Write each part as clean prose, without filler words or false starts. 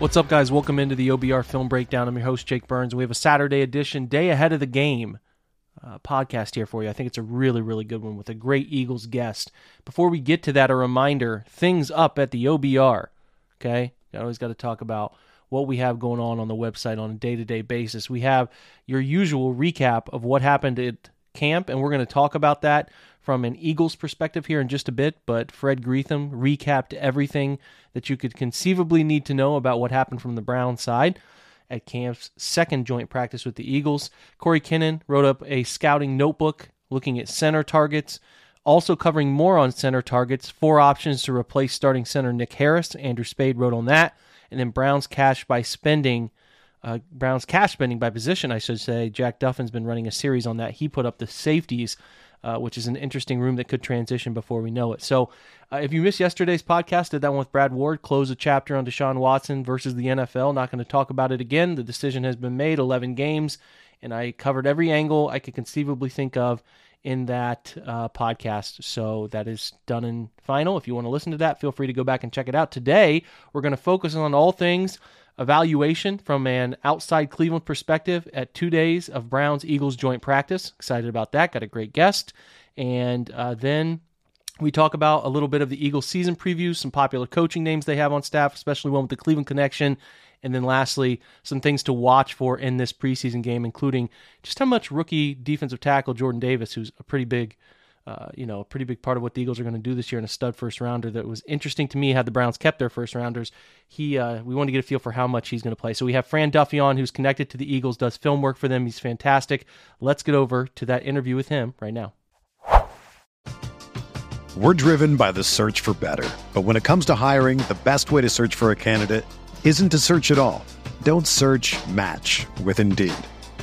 What's up, guys? Welcome into the OBR Film Breakdown. I'm your host, Jake Burns. We have a Saturday edition, day ahead of the game podcast here for you. I think it's a really, really good one with a great Eagles guest. Before we get to that, a reminder, things up at the OBR, okay? I always got to talk about what we have going on the website on a day-to-day basis. We have your usual recap of what happened at camp, and we're going to talk about that from an Eagles perspective here in just a bit, but Fred Greetham recapped everything that you could conceivably need to know about what happened from the Brown side at camp's second joint practice with the Eagles. Corey Kinnan wrote up a scouting notebook looking at center targets, also covering more on center targets, four options to replace starting center Nick Harris. Andrew Spade wrote on that, and then Brown's cash spending by position, I should say. Jack Duffin's been running a series on that. He put up the safeties, which is an interesting room that could transition before we know it. So if you missed yesterday's podcast, did that one with Brad Ward, close a chapter on Deshaun Watson versus the NFL. Not going to talk about it again. The decision has been made, 11 games, and I covered every angle I could conceivably think of in that podcast. So that is done and final. If you want to listen to that, feel free to go back and check it out. Today, we're going to focus on all things evaluation from an outside Cleveland perspective at 2 days of Browns-Eagles joint practice. Excited about that. Got a great guest. And then we talk about a little bit of the Eagles season preview, some popular coaching names they have on staff, especially one with the Cleveland connection. And then lastly, some things to watch for in this preseason game, including just how much rookie defensive tackle Jordan Davis, who's a pretty big a pretty big part of what the Eagles are going to do this year, in a stud first-rounder that was interesting to me how the Browns kept their first-rounders. We want to get a feel for how much he's going to play. So we have Fran Duffy on, who's connected to the Eagles, does film work for them. He's fantastic. Let's get over to that interview with him right now. We're driven by the search for better. But when it comes to hiring, the best way to search for a candidate isn't to search at all. Don't search, match with Indeed.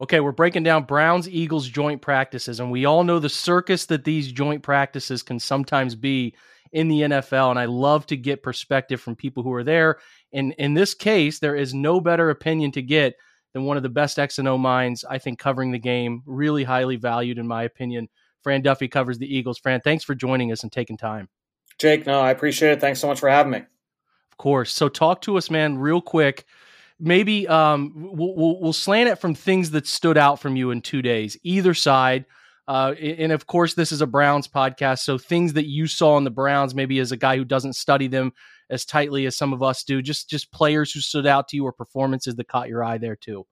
Okay, we're breaking down Browns-Eagles joint practices, and we all know the circus that these joint practices can sometimes be in the NFL, and I love to get perspective from people who are there. And in this case, there is no better opinion to get than one of the best X and O minds, I think, covering the game, really highly valued in my opinion. Fran Duffy covers the Eagles. Fran, thanks for joining us and taking time. Jake, no, I appreciate it. Thanks so much for having me. Of course. So talk to us, man, real quick. Maybe we'll slant it from things that stood out from you in 2 days, either side. And of course, this is a Browns podcast, so things that you saw in the Browns, maybe as a guy who doesn't study them as tightly as some of us do, just players who stood out to you or performances that caught your eye there too.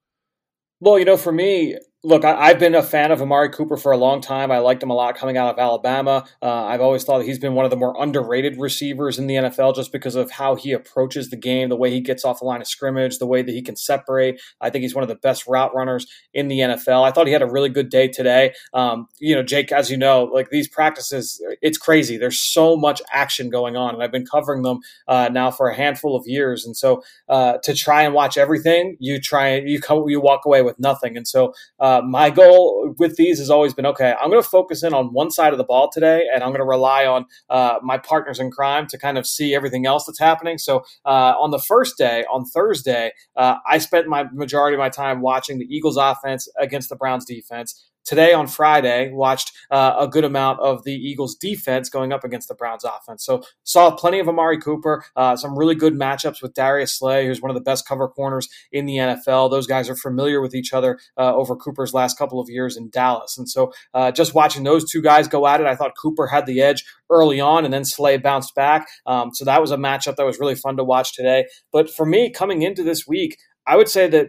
Well, for me, look, I've been a fan of Amari Cooper for a long time. I liked him a lot coming out of Alabama. I've always thought he's been one of the more underrated receivers in the NFL just because of how he approaches the game, the way he gets off the line of scrimmage, the way that he can separate. I think he's one of the best route runners in the NFL. I thought he had a really good day today. Jake, as you know, like these practices, it's crazy. There's so much action going on, and I've been covering them now for a handful of years. And so to try and watch everything, you walk away with nothing. And so My goal with these has always been, okay, I'm going to focus in on one side of the ball today, and I'm going to rely on my partners in crime to kind of see everything else that's happening. So on the first day, on Thursday, I spent my majority of my time watching the Eagles offense against the Browns defense. Today on Friday, watched a good amount of the Eagles defense going up against the Browns offense. So saw plenty of Amari Cooper, some really good matchups with Darius Slay, who's one of the best cover corners in the NFL. Those guys are familiar with each other over Cooper's last couple of years in Dallas. And so just watching those two guys go at it, I thought Cooper had the edge early on, and then Slay bounced back. So that was a matchup that was really fun to watch today. But for me, coming into this week, I would say that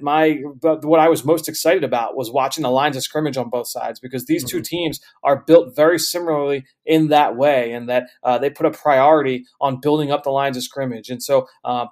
what I was most excited about was watching the lines of scrimmage on both sides, because these two teams are built very similarly in that way, and that they put a priority on building up the lines of scrimmage. And so,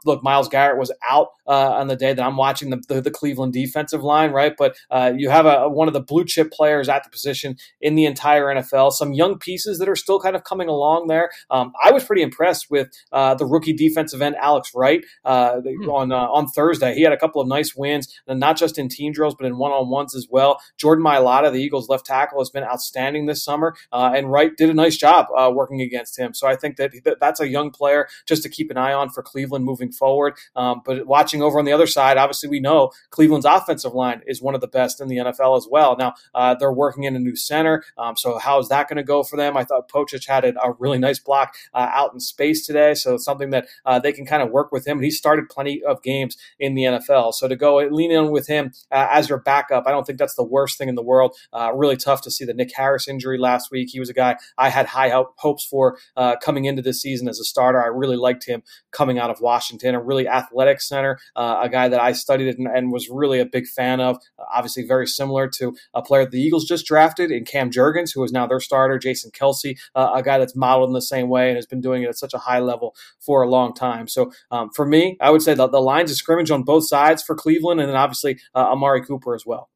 look, Myles Garrett was out on the day that I'm watching the Cleveland defensive line, right? But you have one of the blue chip players at the position in the entire NFL, some young pieces that are still kind of coming along there. I was pretty impressed with the rookie defensive end, Alex Wright, on Thursday. He had a couple of nice wins, and not just in team drills, but in one-on-ones as well. Jordan Mailata, the Eagles left tackle, has been outstanding this summer, and Wright did a nice job working against him. So I think that's a young player just to keep an eye on for Cleveland moving forward. But watching over on the other side, obviously we know Cleveland's offensive line is one of the best in the NFL as well. Now, they're working in a new center, so how is that going to go for them? I thought Pocic had a really nice block out in space today, so it's something that they can kind of work with him. And he started plenty of games in the NFL. So to go lean in with him as your backup, I don't think that's the worst thing in the world. Really tough to see the Nick Harris injury last week. He was a guy I had high hopes for coming into this season as a starter. I really liked him coming out of Washington, a really athletic center, a guy that I studied and was really a big fan of, obviously very similar to a player the Eagles just drafted in Cam Jurgens, who is now their starter, Jason Kelsey, a guy that's modeled in the same way and has been doing it at such a high level for a long time. So for me, I would say that the lines of scrimmage on both sides for Cleveland, and then obviously Amari Cooper as well.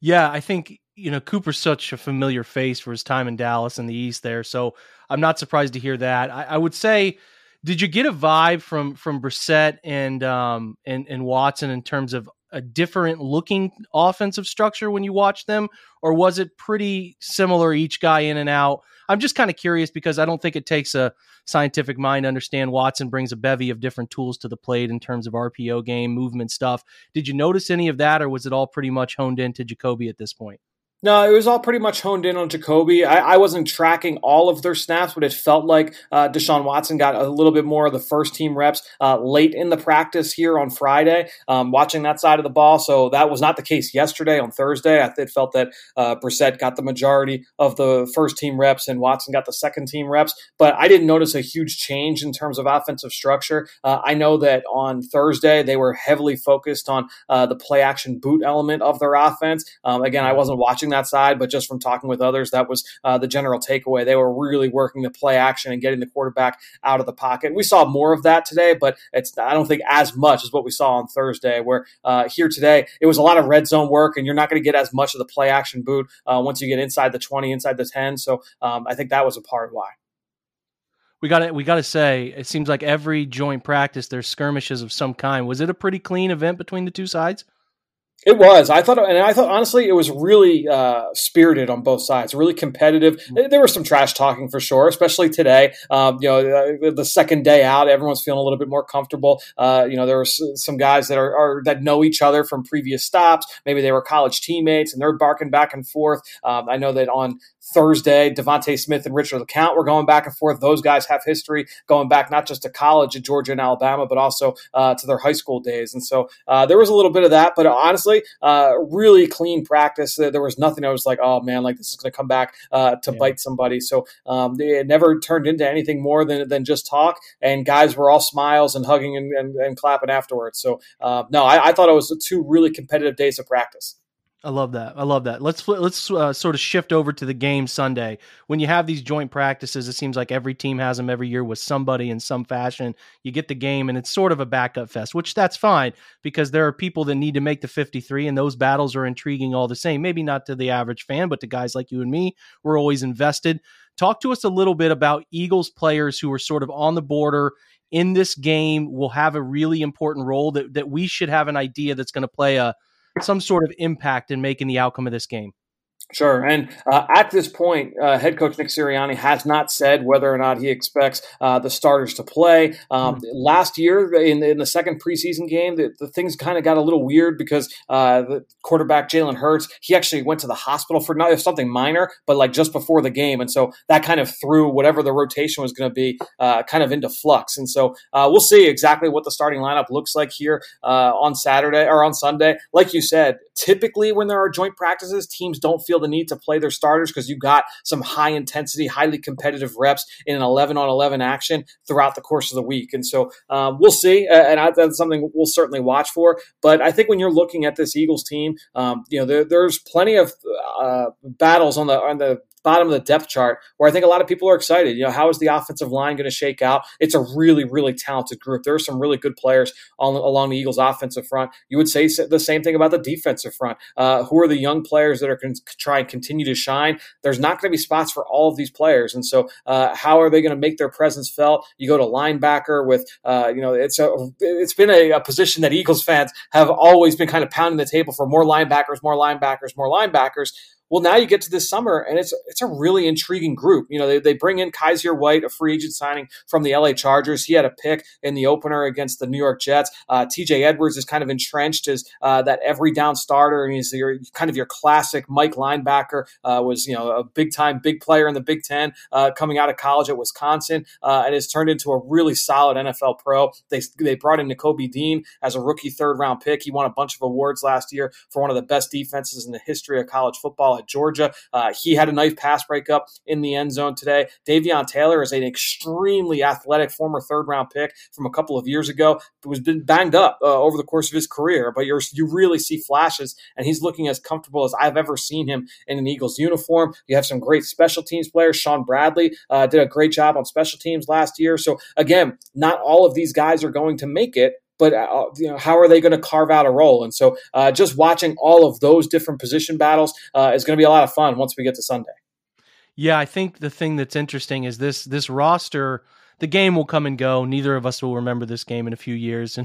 Yeah, I think, Cooper's such a familiar face for his time in Dallas and the East there, so I'm not surprised to hear that. I would say, did you get a vibe from Brissett and Watson in terms of a different looking offensive structure when you watch them, or was it pretty similar, each guy in and out? I'm just kind of curious because I don't think it takes a scientific mind to understand Watson brings a bevy of different tools to the plate in terms of RPO game, movement stuff. Did you notice any of that, or was it all pretty much honed into Jacoby at this point? No, it was all pretty much honed in on Jacoby. I wasn't tracking all of their snaps, but it felt like Deshaun Watson got a little bit more of the first team reps late in the practice here on Friday, watching that side of the ball. So that was not the case yesterday on Thursday. It felt that Brissett got the majority of the first team reps and Watson got the second team reps, but I didn't notice a huge change in terms of offensive structure. I know that on Thursday they were heavily focused on the play action boot element of their offense. Again, I wasn't watching that side, but just from talking with others, that was the general takeaway. They were really working the play action and getting the quarterback out of the pocket. We saw more of that today, but I don't think as much as what we saw on Thursday, where here today, it was a lot of red zone work, and you're not going to get as much of the play action boot once you get inside the 20, inside the 10. So I think that was a part why. We got to say, it seems like every joint practice, there's skirmishes of some kind. Was it a pretty clean event between the two sides? It was. I thought honestly, it was really spirited on both sides, really competitive. There was some trash talking for sure, especially today. The second day out, everyone's feeling a little bit more comfortable. There were some guys that are that know each other from previous stops. Maybe they were college teammates, and they're barking back and forth. I know that on Thursday, DeVonta Smith and Richard LeCount were going back and forth. Those guys have history going back not just to college at Georgia and Alabama, but also to their high school days. And so there was a little bit of that, but honestly, really clean practice. There was nothing I was like, oh man, like this is going to come back to bite somebody. So it never turned into anything more than just talk, and guys were all smiles and hugging and clapping afterwards. So I thought it was two really competitive days of practice. I love that. Let's sort of shift over to the game Sunday. When you have these joint practices, it seems like every team has them every year with somebody in some fashion. You get the game, and it's sort of a backup fest, which that's fine because there are people that need to make the 53, and those battles are intriguing all the same. Maybe not to the average fan, but to guys like you and me, we're always invested. Talk to us a little bit about Eagles players who are sort of on the border in this game will have a really important role that we should have an idea that's going to play a some sort of impact in making the outcome of this game. Sure. And at this point, head coach Nick Sirianni has not said whether or not he expects the starters to play. Last year in the second preseason game, the things kind of got a little weird because the quarterback Jalen Hurts, he actually went to the hospital for something minor, but like just before the game. And so that kind of threw whatever the rotation was going to be kind of into flux. And so we'll see exactly what the starting lineup looks like here on Saturday or on Sunday. Like you said, typically when there are joint practices, teams don't feel the need to play their starters because you got some high intensity, highly competitive reps in an 11-on-11 action throughout the course of the week. And so we'll see, and that's something we'll certainly watch for. But I think when you're looking at this Eagles team, there's plenty of battles on the bottom of the depth chart where I think a lot of people are excited. You know, how is the offensive line going to shake out? It's a really, really talented group. There are some really good players along the Eagles' offensive front. You would say the same thing about the defensive front. Who are the young players that are going to try and continue to shine? There's not going to be spots for all of these players. And so how are they going to make their presence felt? You go to linebacker with, it's been a position that Eagles fans have always been kind of pounding the table for more linebackers. Well, now you get to this summer, and it's a really intriguing group. You know, they bring in Kaiser White, a free agent signing from the LA Chargers. He had a pick in the opener against the New York Jets. TJ Edwards is kind of entrenched as that every down starter, and he's your classic Mike linebacker. Was a big player in the Big Ten coming out of college at Wisconsin, and has turned into a really solid NFL pro. They brought in Nakobe Dean as a rookie third round pick. He won a bunch of awards last year for one of the best defenses in the history of college football at Georgia. He had a nice pass breakup in the end zone today. Davion Taylor is an extremely athletic former third-round pick from a couple of years ago who has been banged up over the course of his career, but you really see flashes, and he's looking as comfortable as I've ever seen him in an Eagles uniform. You have some great special teams players. Sean Bradley did a great job on special teams last year. So, again, not all of these guys are going to make it, but how are they going to carve out a role? And so just watching all of those different position battles is going to be a lot of fun once we get to Sunday. Yeah, I think the thing that's interesting is this roster. The game will come and go. Neither of us will remember this game in a few years.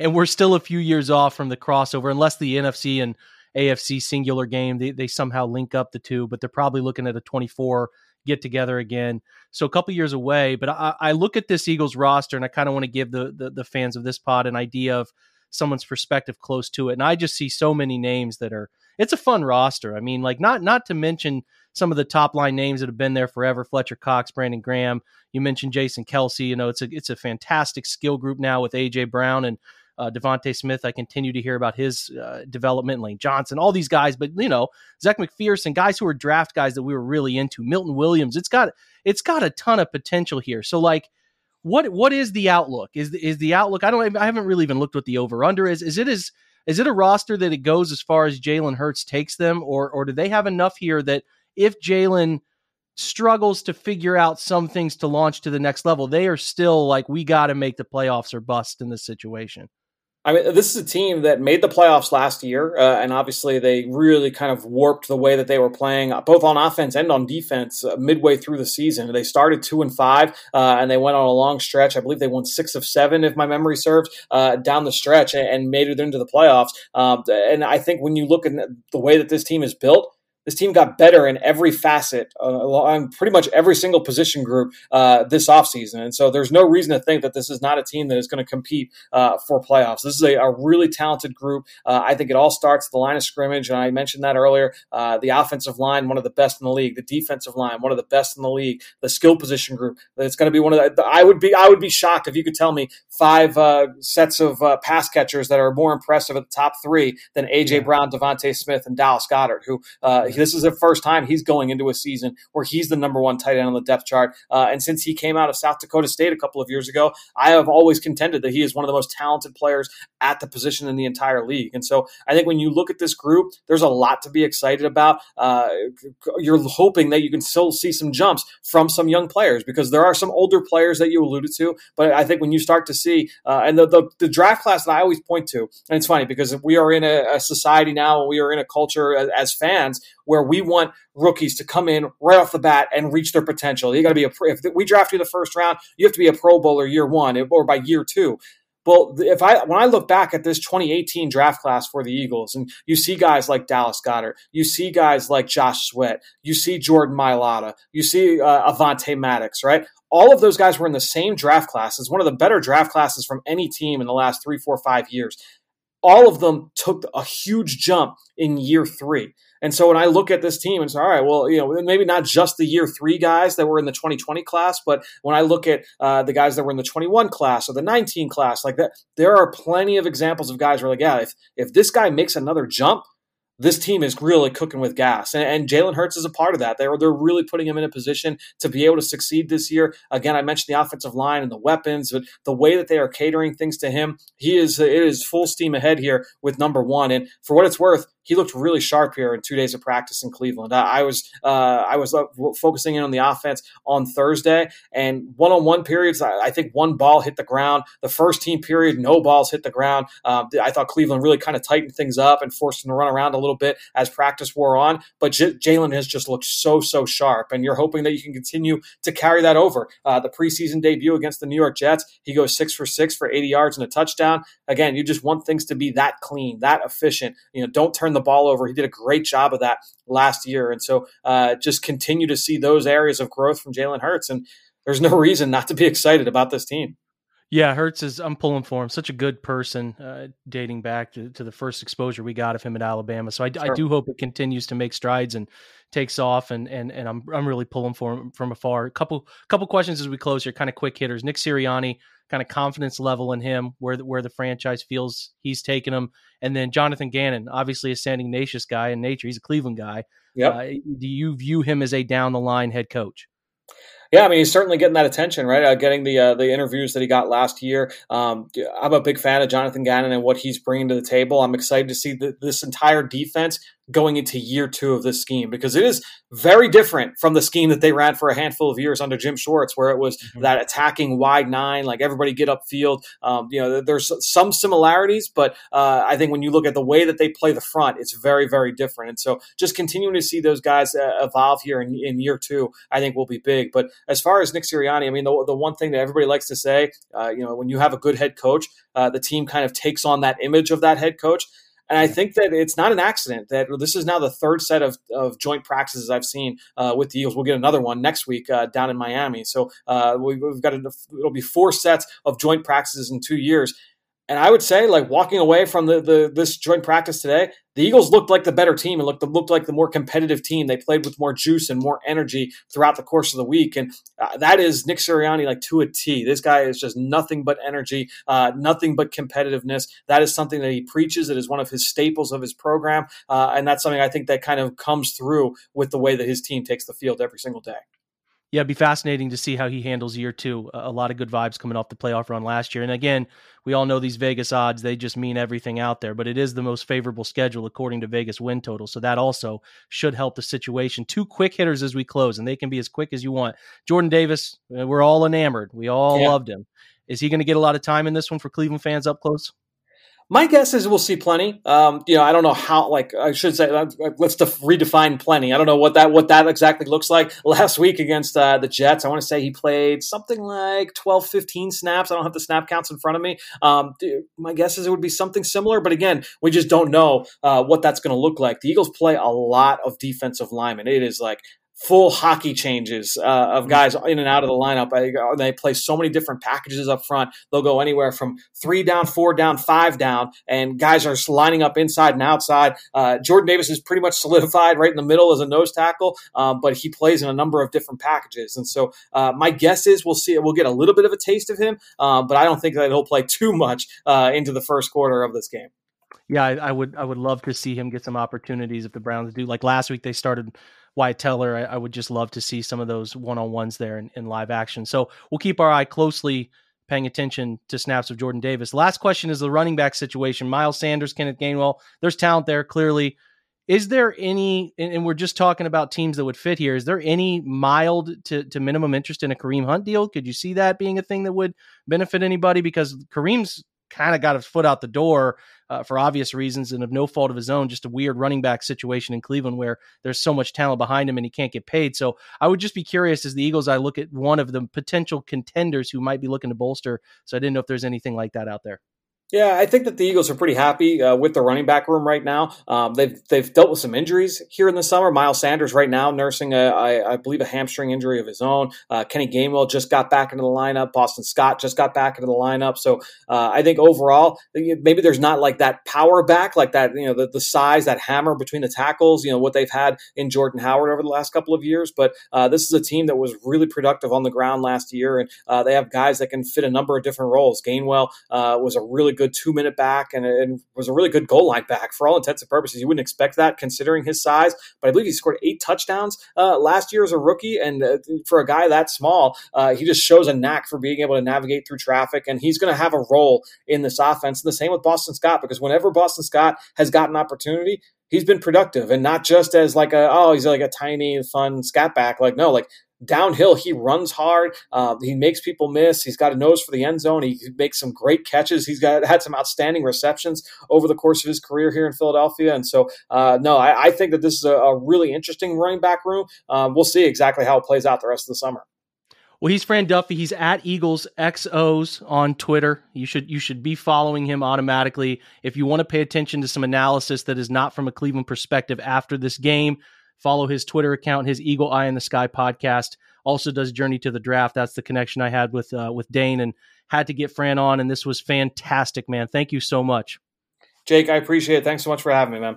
And we're still a few years off from the crossover, unless the NFC and AFC singular game, they somehow link up the two, but they're probably looking at a 24 get together again. So a couple years away, but I look at this Eagles roster and I kind of want to give the fans of this pod an idea of someone's perspective close to it. And I just see so many names that are, it's a fun roster. I mean, like not to mention some of the top line names that have been there forever, Fletcher Cox, Brandon Graham, you mentioned Jason Kelsey, it's a fantastic skill group now with AJ Brown and DeVonta Smith. I continue to hear about his development, Lane Johnson, all these guys, but Zach McPherson, guys who are draft guys that we were really into, Milton Williams. It's got a ton of potential here. So like, what is the outlook? Is the outlook? I haven't really even looked what the over under is. Is it a roster that it goes as far as Jalen Hurts takes them, or do they have enough here that if Jalen struggles to figure out some things to launch to the next level, they are still like, we got to make the playoffs or bust in this situation? I mean, this is a team that made the playoffs last year, and obviously they really kind of warped the way that they were playing, both on offense and on defense, midway through the season. They started 2-5, and they went on a long stretch. I believe they won 6 of 7, if my memory serves, down the stretch and made it into the playoffs. And I think when you look at the way that this team is built, this team got better in every facet on pretty much every single position group this offseason. And so there's no reason to think that this is not a team that is going to compete for playoffs. This is a really talented group. I think it all starts at the line of scrimmage, and I mentioned that earlier. The offensive line, one of the best in the league. The defensive line, one of the best in the league. The skill position group, it's going to be one of the – I would be shocked if you could tell me 5 sets of pass catchers that are more impressive at the top 3 than A.J. Brown, DeVonta Smith, and Dallas Goedert, who this is the first time he's going into a season where he's the number 1 tight end on the depth chart. And since he came out of South Dakota State a couple of years ago, I have always contended that he is one of the most talented players at the position in the entire league. And so I think when you look at this group, there's a lot to be excited about. You're hoping that you can still see some jumps from some young players because there are some older players that you alluded to. But I think when you start to see and the draft class that I always point to, and it's funny because we are in a society now and we are in a culture as fans where we want rookies to come in right off the bat and reach their potential. You got to be if we draft you the first round, you have to be a Pro Bowler year 1 or by year 2. Well, when I look back at this 2018 draft class for the Eagles, and you see guys like Dallas Goedert, you see guys like Josh Sweat, you see Jordan Mailata, you see Avante Maddox, right? All of those guys were in the same draft class. It's one of the better draft classes from any team in the last 3, 4, 5 years. All of them took a huge jump in year 3. And so when I look at this team and say, all right, well, you know, maybe not just the year 3 guys that were in the 2020 class, but when I look at the guys that were in the 21 class or the 19 class, like that, there are plenty of examples of guys who are like, yeah, if this guy makes another jump, this team is really cooking with gas. And Jalen Hurts is a part of that. They're really putting him in a position to be able to succeed this year. Again, I mentioned the offensive line and the weapons, but the way that they are catering things to him, it is full steam ahead here with number 1. And for what it's worth, he looked really sharp here in 2 days of practice in Cleveland. I was focusing in on the offense on Thursday, and one-on-one periods, I think one ball hit the ground. The first team period, no balls hit the ground. I thought Cleveland really kind of tightened things up and forced him to run around a little bit as practice wore on. But Jalen has just looked so sharp, and you're hoping that you can continue to carry that over. The preseason debut against the New York Jets, he goes 6 for 6 for 80 yards and a touchdown. Again, you just want things to be that clean, that efficient. You know, don't turn the ball over. He did a great job of that last year. And so just continue to see those areas of growth from Jalen Hurts. And there's no reason not to be excited about this team. Yeah, Hurts is, I'm pulling for him. Such a good person, dating back to the first exposure we got of him at Alabama. So I do hope it continues to make strides and takes off. And I'm really pulling for him from afar. A couple questions as we close here, kind of quick hitters. Nick Sirianni, kind of confidence level in him, where the franchise feels he's taken him. And then Jonathan Gannon, obviously a Sandingnatius guy in nature. He's a Cleveland guy. Yep. Do you view him as a down-the-line head coach? Yeah, I mean, he's certainly getting that attention, right? Getting the interviews that he got last year. I'm a big fan of Jonathan Gannon and what he's bringing to the table. I'm excited to see this entire defense going into year 2 of this scheme, because it is very different from the scheme that they ran for a handful of years under Jim Schwartz, where it was that attacking wide 9, like everybody get upfield. There's some similarities, but I think when you look at the way that they play the front, it's very, very different. And so just continuing to see those guys evolve here in year 2, I think will be big. But as far as Nick Sirianni, I mean, the one thing that everybody likes to say, when you have a good head coach, the team kind of takes on that image of that head coach. And I think that it's not an accident that this is now the third set of joint practices I've seen with the Eagles. We'll get another one next week down in Miami. So we've got it'll be 4 sets of joint practices in 2 years. And I would say, like, walking away from this joint practice today, the Eagles looked like the better team and looked like the more competitive team. They played with more juice and more energy throughout the course of the week. And that is Nick Sirianni, like, to a T. This guy is just nothing but energy, nothing but competitiveness. That is something that he preaches. It is one of his staples of his program. And that's something I think that kind of comes through with the way that his team takes the field every single day. Yeah, it'd be fascinating to see how he handles year 2. A lot of good vibes coming off the playoff run last year. And again, we all know these Vegas odds, they just mean everything out there, but it is the most favorable schedule according to Vegas win total. So that also should help the situation. 2 quick hitters as we close, and they can be as quick as you want. Jordan Davis, we're all enamored. We all loved him. Is he going to get a lot of time in this one for Cleveland fans up close? My guess is we'll see plenty. I don't know how, like, I should say, let's redefine plenty. I don't know what that exactly looks like. Last week against the Jets, I want to say he played something like 12, 15 snaps. I don't have the snap counts in front of me. My guess is it would be something similar, but again, we just don't know what that's going to look like. The Eagles play a lot of defensive linemen. It is like full hockey changes of guys in and out of the lineup. They play so many different packages up front. They'll go anywhere from 3 down, 4 down, 5 down, and guys are lining up inside and outside. Jordan Davis is pretty much solidified right in the middle as a nose tackle, but he plays in a number of different packages. And so my guess is we'll get a little bit of a taste of him, but I don't think that he'll play too much into the first quarter of this game. Yeah, I would love to see him get some opportunities if the Browns do. Like last week, they started Wyatt Teller. I would just love to see some of those one-on-ones there in live action. So we'll keep our eye closely, paying attention to snaps of Jordan Davis. Last question is the running back situation. Miles Sanders, Kenneth Gainwell, there's talent there, clearly. Is there any, and we're just talking about teams that would fit here, is there any mild to minimum interest in a Kareem Hunt deal? Could you see that being a thing that would benefit anybody? Because Kareem's kind of got his foot out the door for obvious reasons and of no fault of his own, just a weird running back situation in Cleveland where there's so much talent behind him and he can't get paid. So I would just be curious as the Eagles, I look at one of the potential contenders who might be looking to bolster. So I didn't know if there's anything like that out there. Yeah, I think that the Eagles are pretty happy with the running back room right now. They've dealt with some injuries here in the summer. Miles Sanders right now nursing, I believe, a hamstring injury of his own. Kenny Gainwell just got back into the lineup. Boston Scott just got back into the lineup. So I think overall, maybe there's not like that power back, like that, you know, the size, that hammer between the tackles, you know, what they've had in Jordan Howard over the last couple of years. But this is a team that was really productive on the ground last year, and they have guys that can fit a number of different roles. Gainwell was a really good 2-minute back and was a really good goal line back for all intents and purposes. You wouldn't expect that considering his size, but I believe he scored 8 touchdowns last year as a rookie. And for a guy that small, he just shows a knack for being able to navigate through traffic, and he's going to have a role in this offense. And the same with Boston Scott, because whenever Boston Scott has gotten opportunity, he's been productive, and not just as like he's like a tiny fun scat back. Like, no, like downhill, he runs hard. He makes people miss. He's got a nose for the end zone. He makes some great catches. He's had some outstanding receptions over the course of his career here in Philadelphia. And so, I think that this is a really interesting running back room. We'll see exactly how it plays out the rest of the summer. Well, he's Fran Duffy. He's at Eagles XOs on Twitter. You should be following him automatically if you want to pay attention to some analysis that is not from a Cleveland perspective after this game. Follow his Twitter account, his Eagle Eye in the Sky podcast. Also does Journey to the Draft. That's the connection I had with Dane, and had to get Fran on, and this was fantastic, man. Thank you so much. Jake, I appreciate it. Thanks so much for having me, man.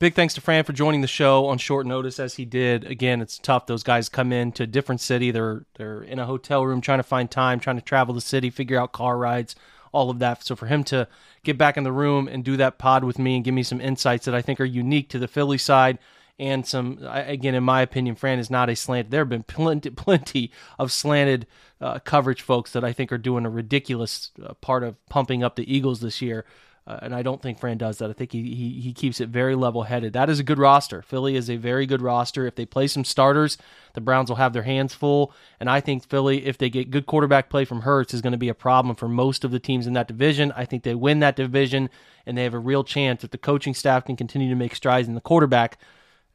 Big thanks to Fran for joining the show on short notice as he did. Again, it's tough. Those guys come in to a different city. They're in a hotel room trying to find time, trying to travel the city, figure out car rides, all of that. So for him to get back in the room and do that pod with me and give me some insights that I think are unique to the Philly side, and some, again, in my opinion, Fran is not a slant. There have been plenty of slanted coverage folks that I think are doing a ridiculous part of pumping up the Eagles this year. And I don't think Fran does that. I think he keeps it very level-headed. That is a good roster. Philly is a very good roster. If they play some starters, the Browns will have their hands full. And I think Philly, if they get good quarterback play from Hurts, is going to be a problem for most of the teams in that division. I think they win that division, and they have a real chance if the coaching staff can continue to make strides in the quarterback.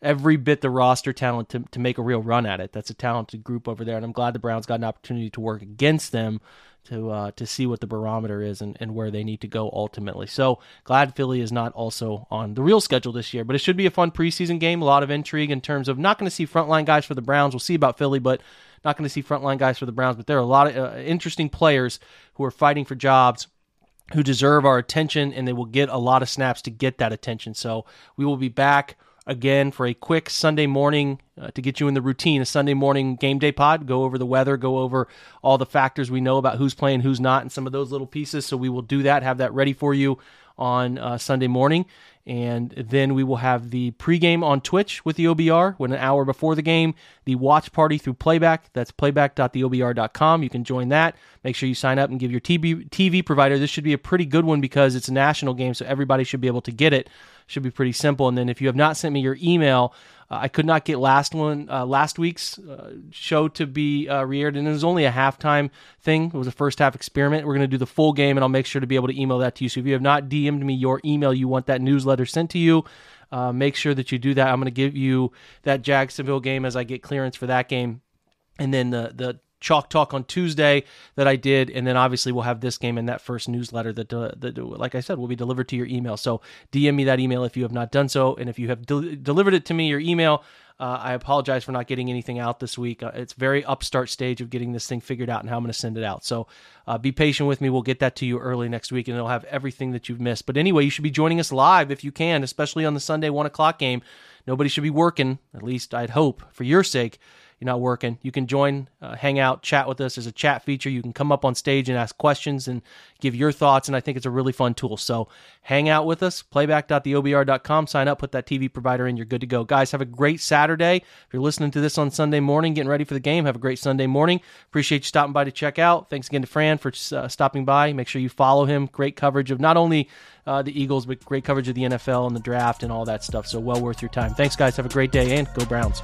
Every bit the roster talent to make a real run at it. That's a talented group over there, and I'm glad the Browns got an opportunity to work against them to see what the barometer is and where they need to go ultimately. So glad Philly is not also on the real schedule this year, but it should be a fun preseason game, a lot of intrigue in terms of not going to see frontline guys for the Browns. We'll see about Philly, but not going to see frontline guys for the Browns. But there are a lot of interesting players who are fighting for jobs, who deserve our attention, and they will get a lot of snaps to get that attention. So we will be back again for a quick Sunday morning to get you in the routine, a Sunday morning game day pod, go over the weather, go over all the factors we know about who's playing, who's not, and some of those little pieces. So we will do that, have that ready for you on Sunday morning. And then we will have the pregame on Twitch with the OBR with an hour before the game, the watch party through Playback. That's playback.theobr.com. You can join that. Make sure you sign up and give your TV provider. This should be a pretty good one because it's a national game, so everybody should be able to get it. Should be pretty simple. And then if you have not sent me your email, I could not get last week's show to be re-aired, and it was only a halftime thing. It was a first-half experiment. We're going to do the full game, and I'll make sure to be able to email that to you. So if you have not DM'd me your email, you want that newsletter sent to you, make sure that you do that. I'm going to give you that Jacksonville game as I get clearance for that game. And then the Chalk Talk on Tuesday that I did, and then obviously we'll have this game in that first newsletter that like I said, will be delivered to your email. So DM me that email if you have not done so, and if you have delivered it to me, your email, I apologize for not getting anything out this week. It's very upstart stage of getting this thing figured out and how I'm going to send it out. So be patient with me. We'll get that to you early next week, and it'll have everything that you've missed. But anyway, you should be joining us live if you can, especially on the Sunday 1 o'clock game. Nobody should be working, at least I'd hope, for your sake. You're not working. You can join, hang out, chat with us. There's a chat feature. You can come up on stage and ask questions and give your thoughts, and I think it's a really fun tool. So hang out with us, playback.theobr.com. Sign up, put that TV provider in. You're good to go. Guys, have a great Saturday. If you're listening to this on Sunday morning, getting ready for the game, have a great Sunday morning. Appreciate you stopping by to check out. Thanks again to Fran for stopping by. Make sure you follow him. Great coverage of not only the Eagles, but great coverage of the NFL and the draft and all that stuff. So well worth your time. Thanks, guys. Have a great day, and go Browns.